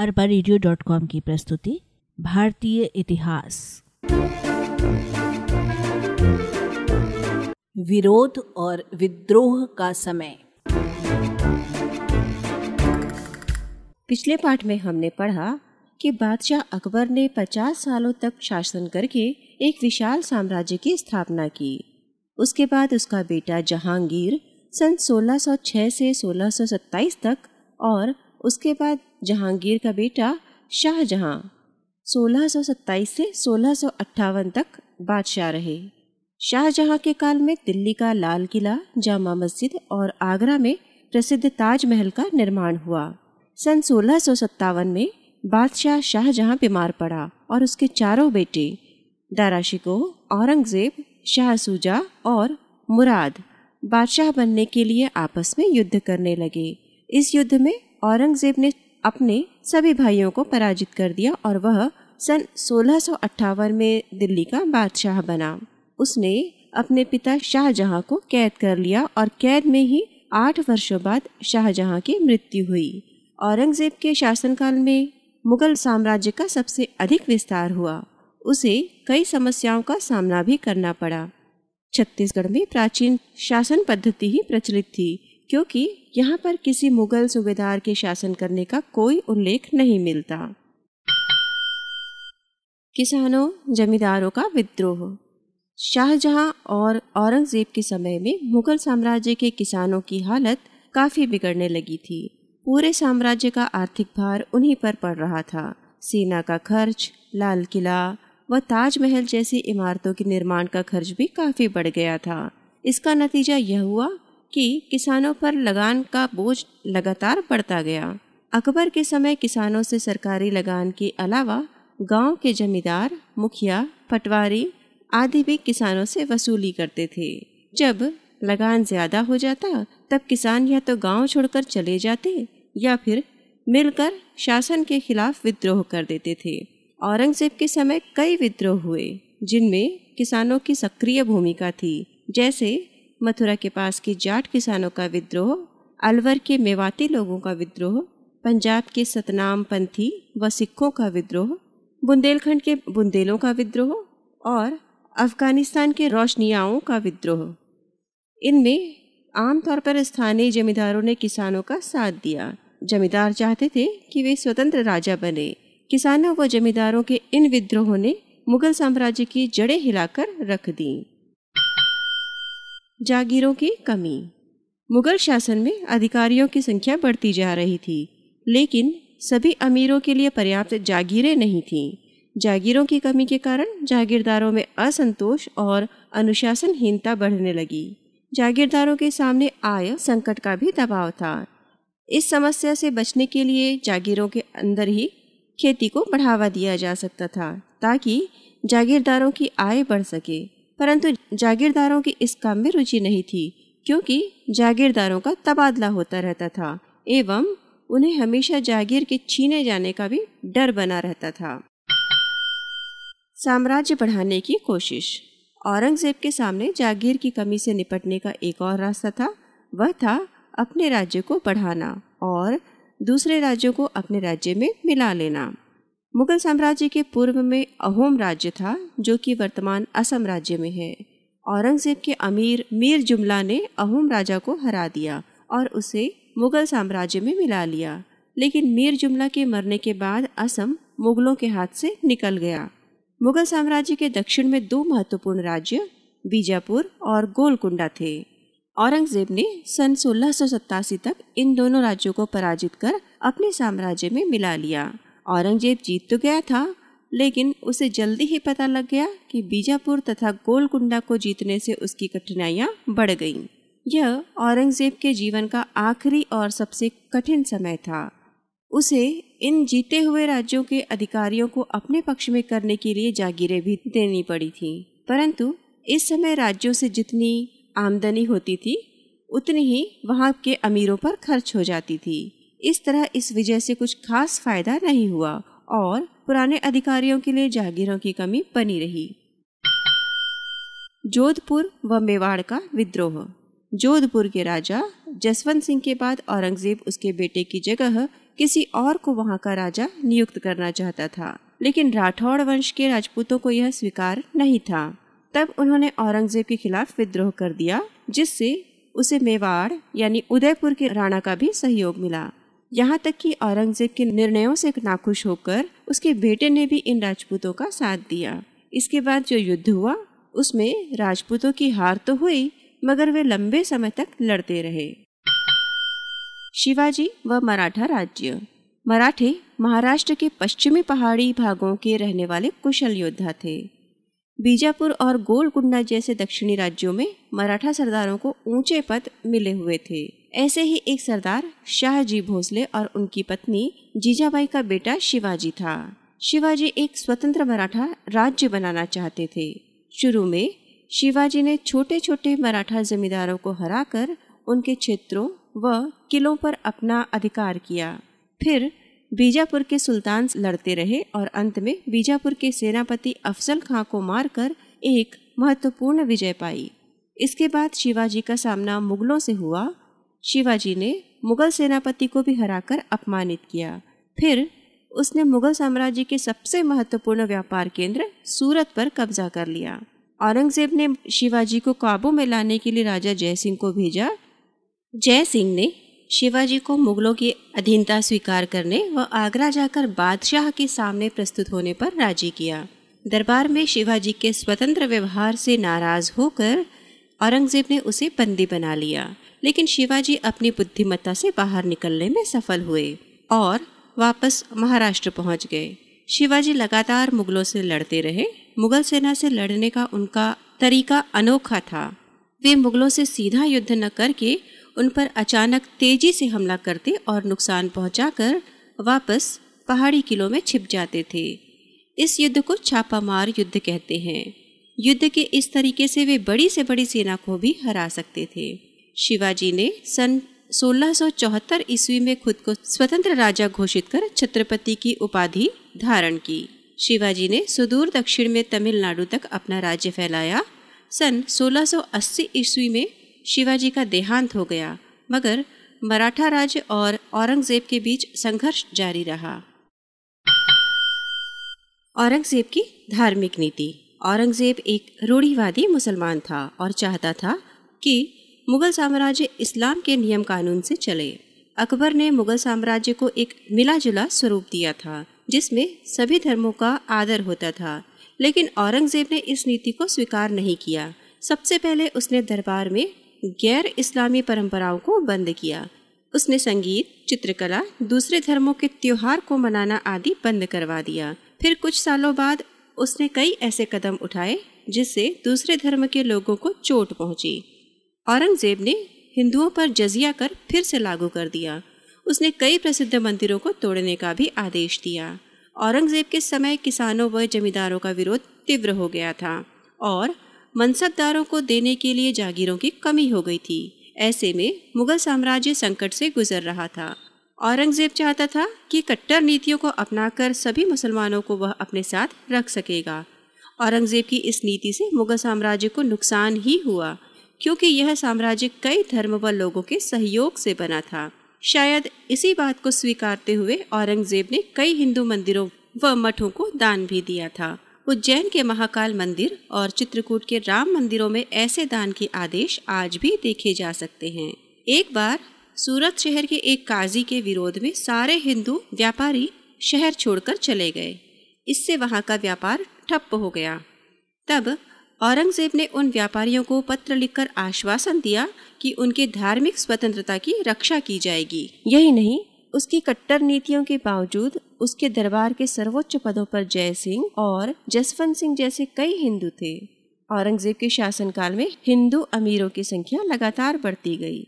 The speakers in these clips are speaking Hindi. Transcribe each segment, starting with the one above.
अरबा रेडियो.com की प्रस्तुति भारतीय इतिहास। विरोध और विद्रोह का समय। पिछले पाठ में हमने पढ़ा कि बादशाह अकबर ने 50 सालों तक शासन करके एक विशाल साम्राज्य की स्थापना की। उसके बाद उसका बेटा जहांगीर सन 1606 से 1627 तक और उसके बाद जहांगीर का बेटा शाहजहां 1627 से 1658 तक बादशाह रहे। शाहजहां के काल में दिल्ली का लाल किला, जामा मस्जिद और आगरा में प्रसिद्ध ताजमहल का निर्माण हुआ। सन 1657 में बादशाह शाहजहां बीमार पड़ा और उसके चारों बेटे दारा शिकोह, औरंगजेब, शाह सूजा और मुराद बादशाह बनने के लिए आपस में युद्ध करने लगे। इस युद्ध में औरंगजेब ने अपने सभी भाइयों को पराजित कर दिया और वह सन 1658 में दिल्ली का बादशाह बना। उसने अपने पिता शाहजहां को कैद कर लिया और कैद में ही 8 वर्षों बाद शाहजहां की मृत्यु हुई। औरंगजेब के शासनकाल में मुगल साम्राज्य का सबसे अधिक विस्तार हुआ। उसे कई समस्याओं का सामना भी करना पड़ा। छत्तीसगढ़ में प्राचीन शासन पद्धति ही प्रचलित थी क्योंकि यहाँ पर किसी मुगल सूबेदार के शासन करने का कोई उल्लेख नहीं मिलता। किसानों, जमींदारों का विद्रोह। शाहजहां और औरंगजेब के समय में मुगल साम्राज्य के किसानों की हालत काफी बिगड़ने लगी थी। पूरे साम्राज्य का आर्थिक भार उन्हीं पर पड़ रहा था। सेना का खर्च, लाल किला व ताजमहल जैसी इमारतों के निर्माण का खर्च भी काफी बढ़ गया था। इसका नतीजा यह हुआ कि किसानों पर लगान का बोझ लगातार बढ़ता गया। अकबर के समय किसानों से सरकारी लगान के अलावा गांव के जमींदार, मुखिया, पटवारी आदि भी किसानों से वसूली करते थे। जब लगान ज़्यादा हो जाता तब किसान या तो गांव छोड़कर चले जाते या फिर मिलकर शासन के खिलाफ विद्रोह कर देते थे। औरंगजेब के समय कई विद्रोह हुए जिनमें किसानों की सक्रिय भूमिका थी, जैसे मथुरा के पास के जाट किसानों का विद्रोह, अलवर के मेवाती लोगों का विद्रोह, पंजाब के सतनाम पंथी व सिखों का विद्रोह, बुंदेलखंड के बुंदेलों का विद्रोह और अफगानिस्तान के रोशनियाओं का विद्रोह। इनमें आमतौर पर स्थानीय जमींदारों ने किसानों का साथ दिया। जमींदार चाहते थे कि वे स्वतंत्र राजा बने। किसानों व जमींदारों के इन विद्रोहों ने मुगल साम्राज्य की जड़ें हिलाकर रख दी। जागीरों की कमी। मुगल शासन में अधिकारियों की संख्या बढ़ती जा रही थी लेकिन सभी अमीरों के लिए पर्याप्त जागीरें नहीं थीं। जागीरों की कमी के कारण जागीरदारों में असंतोष और अनुशासनहीनता बढ़ने लगी। जागीरदारों के सामने आय संकट का भी दबाव था। इस समस्या से बचने के लिए जागीरों के अंदर ही खेती को बढ़ावा दिया जा सकता था ताकि जागीरदारों की आय बढ़ सके, परंतु जागीरदारों की इस काम में रुचि नहीं थी क्योंकि जागीरदारों का तबादला होता रहता था एवं उन्हें हमेशा जागीर के छीने जाने का भी डर बना रहता था। साम्राज्य बढ़ाने की कोशिश। औरंगजेब के सामने जागीर की कमी से निपटने का एक और रास्ता था। वह था अपने राज्य को बढ़ाना और दूसरे राज्यों को अपने राज्य में मिला लेना। मुगल साम्राज्य के पूर्व में अहोम राज्य था जो कि वर्तमान असम राज्य में है। औरंगजेब के अमीर मीर जुमला ने अहोम राजा को हरा दिया और उसे मुगल साम्राज्य में मिला लिया, लेकिन मीर जुमला के मरने के बाद असम मुगलों के हाथ से निकल गया। मुगल साम्राज्य के दक्षिण में 2 महत्वपूर्ण राज्य बीजापुर और गोलकुंडा थे। औरंगजेब ने सन 1687 तक इन दोनों राज्यों को पराजित कर अपने साम्राज्य में मिला लिया। औरंगजेब जीत तो गया था लेकिन उसे जल्दी ही पता लग गया कि बीजापुर तथा गोलकुंडा को जीतने से उसकी कठिनाइयां बढ़ गईं। यह औरंगजेब के जीवन का आखिरी और सबसे कठिन समय था। उसे इन जीते हुए राज्यों के अधिकारियों को अपने पक्ष में करने के लिए जागीरें भी देनी पड़ी थीं, परंतु इस समय राज्यों से जितनी आमदनी होती थी उतनी ही वहाँ के अमीरों पर खर्च हो जाती थी। इस तरह इस विजय से कुछ खास फायदा नहीं हुआ और पुराने अधिकारियों के लिए जागीरों की कमी बनी रही। जोधपुर व मेवाड़ का विद्रोह। जोधपुर के राजा जसवंत सिंह के बाद औरंगजेब उसके बेटे की जगह किसी और को वहां का राजा नियुक्त करना चाहता था, लेकिन राठौड़ वंश के राजपूतों को यह स्वीकार नहीं था। तब उन्होंने औरंगजेब के खिलाफ विद्रोह कर दिया, जिससे उसे मेवाड़ यानी उदयपुर के राणा का भी सहयोग मिला। यहाँ तक कि औरंगजेब के निर्णयों से नाखुश होकर उसके बेटे ने भी इन राजपूतों का साथ दिया। इसके बाद जो युद्ध हुआ उसमें राजपूतों की हार तो हुई, मगर वे लंबे समय तक लड़ते रहे। शिवाजी व मराठा राज्य। मराठे महाराष्ट्र के पश्चिमी पहाड़ी भागों के रहने वाले कुशल योद्धा थे। बीजापुर और गोलकुंडा जैसे दक्षिणी राज्यों में मराठा सरदारों को ऊंचे पद मिले हुए थे। ऐसे ही एक सरदार शाहजी भोसले और उनकी पत्नी जीजाबाई का बेटा शिवाजी था। शिवाजी एक स्वतंत्र मराठा राज्य बनाना चाहते थे। शुरू में शिवाजी ने छोटे छोटे मराठा जमींदारों को हराकर उनके क्षेत्रों व किलों पर अपना अधिकार किया। फिर बीजापुर के सुल्तान लड़ते रहे और अंत में बीजापुर के सेनापति अफजल खां को मारकर एक महत्वपूर्ण विजय पाई। इसके बाद शिवाजी का सामना मुगलों से हुआ। शिवाजी ने मुगल सेनापति को भी हराकर अपमानित किया। फिर उसने मुगल साम्राज्य के सबसे महत्वपूर्ण व्यापार केंद्र सूरत पर कब्जा कर लिया। औरंगजेब ने शिवाजी को काबू में लाने के लिए राजा जयसिंह को भेजा। जयसिंह ने शिवाजी को मुगलों की अधीनता स्वीकार करने व आगरा जाकर बादशाह के सामने प्रस्तुत होने पर राजी किया। दरबार में शिवाजी के स्वतंत्र व्यवहार से नाराज होकर औरंगजेब ने उसे बंदी बना लिया, लेकिन शिवाजी अपनी बुद्धिमत्ता से बाहर निकलने में सफल हुए और वापस महाराष्ट्र पहुंच गए। शिवाजी लगातार मुगलों से लड़ते रहे। मुगल सेना से लड़ने का उनका तरीका अनोखा था। वे मुगलों से सीधा युद्ध न करके उन पर अचानक तेजी से हमला करते और नुकसान पहुंचाकर वापस पहाड़ी किलों में छिप जाते थे। इस युद्ध को छापामार युद्ध कहते हैं। युद्ध के इस तरीके से वे बड़ी से बड़ी सेना को भी हरा सकते थे। शिवाजी ने सन 1674 ईस्वी में खुद को स्वतंत्र राजा घोषित कर छत्रपति की उपाधि धारण की। शिवाजी ने सुदूर दक्षिण में तमिलनाडु तक अपना राज्य फैलाया। सन 1680 ईस्वी में शिवाजी का देहांत हो गया, मगर मराठा राज्य और औरंगजेब के बीच संघर्ष जारी रहा। औरंगजेब की धार्मिक नीति। औरंगजेब एक रूढ़िवादी मुसलमान था और चाहता था कि मुगल साम्राज्य इस्लाम के नियम कानून से चले। अकबर ने मुगल साम्राज्य को एक मिला जुला स्वरूप दिया था, जिसमें सभी धर्मों का आदर होता था, लेकिन औरंगजेब ने इस नीति को स्वीकार नहीं किया। सबसे पहले उसने दरबार में गैर इस्लामी परंपराओं को बंद किया। उसने संगीत, चित्रकला, दूसरे धर्मों के त्योहार को मनाना आदि बंद करवा दिया। फिर कुछ सालों बाद उसने कई ऐसे कदम उठाए जिससे दूसरे धर्म के लोगों को चोट पहुंची। औरंगजेब ने हिंदुओं पर जजिया कर फिर से लागू कर दिया। उसने कई प्रसिद्ध मंदिरों को तोड़ने का भी आदेश दिया। औरंगजेब के समय किसानों व जमींदारों का विरोध तीव्र हो गया था और मनसबदारों को देने के लिए जागीरों की कमी हो गई थी। ऐसे में मुगल साम्राज्य संकट से गुजर रहा था। औरंगजेब चाहता था कि कट्टर नीतियों को अपनाकर सभी मुसलमानों को वह अपने साथ रख सकेगा। औरंगजेब की इस नीति से मुगल साम्राज्य को नुकसान ही हुआ, क्योंकि यह साम्राज्य कई धर्म व लोगों के सहयोग से बना था। शायद इसी बात को स्वीकारते हुए औरंगजेब ने कई हिंदू मंदिरों व मठों को दान भी दिया था। उज्जैन के महाकाल मंदिर और चित्रकूट के राम मंदिरों में ऐसे दान के आदेश आज भी देखे जा सकते हैं। एक बार सूरत शहर के एक काजी के विरोध में सारे हिंदू व्यापारी शहर छोड़कर चले गए। इससे वहाँ का व्यापार ठप्प हो गया। तब औरंगजेब ने उन व्यापारियों को पत्र लिखकर आश्वासन दिया कि उनके धार्मिक स्वतंत्रता की रक्षा की जाएगी। यही नहीं, उसकी कट्टर नीतियों के बावजूद उसके दरबार के सर्वोच्च पदों पर जयसिंह और जसवंत सिंह जैसे कई हिंदू थे। औरंगजेब के शासनकाल में हिंदू अमीरों की संख्या लगातार बढ़ती गई।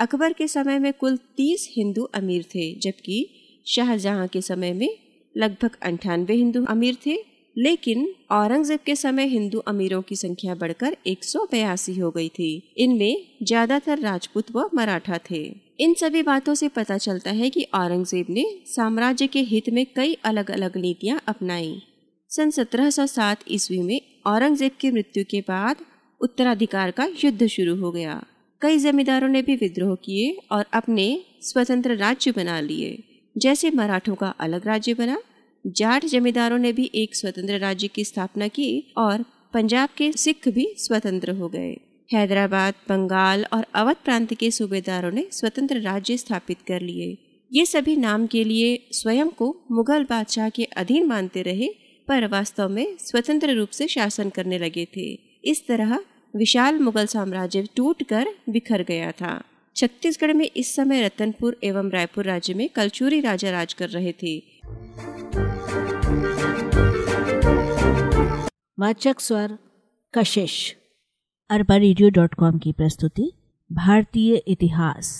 अकबर के समय में कुल 30 हिंदू अमीर थे, जबकि शाहजहां के समय में लगभग 98 हिंदू अमीर थे। लेकिन औरंगजेब के समय हिंदू अमीरों की संख्या बढ़कर 182 हो गई थी। इनमें ज्यादातर राजपूत व मराठा थे। इन सभी बातों से पता चलता है कि औरंगजेब ने साम्राज्य के हित में कई अलग अलग नीतियां अपनाई। सन 1707 ईस्वी में औरंगजेब की मृत्यु के बाद उत्तराधिकार का युद्ध शुरू हो गया। कई जमींदारों ने भी विद्रोह किए और अपने स्वतंत्र राज्य बना लिए। जैसे मराठों का अलग राज्य बना, जाट जमींदारों ने भी एक स्वतंत्र राज्य की स्थापना की और पंजाब के सिख भी स्वतंत्र हो गए। हैदराबाद, बंगाल और अवध प्रांत के सूबेदारों ने स्वतंत्र राज्य स्थापित कर लिए। ये सभी नाम के लिए स्वयं को मुगल बादशाह के अधीन मानते रहे, पर वास्तव में स्वतंत्र रूप से शासन करने लगे थे। इस तरह विशाल मुगल साम्राज्य टूटकर बिखर गया था। छत्तीसगढ़ में इस समय रतनपुर एवं रायपुर राज्य में कलचूरी राजा राज कर रहे थे। वाचक स्वर कशिश, arbareadio.com की प्रस्तुति, भारतीय इतिहास।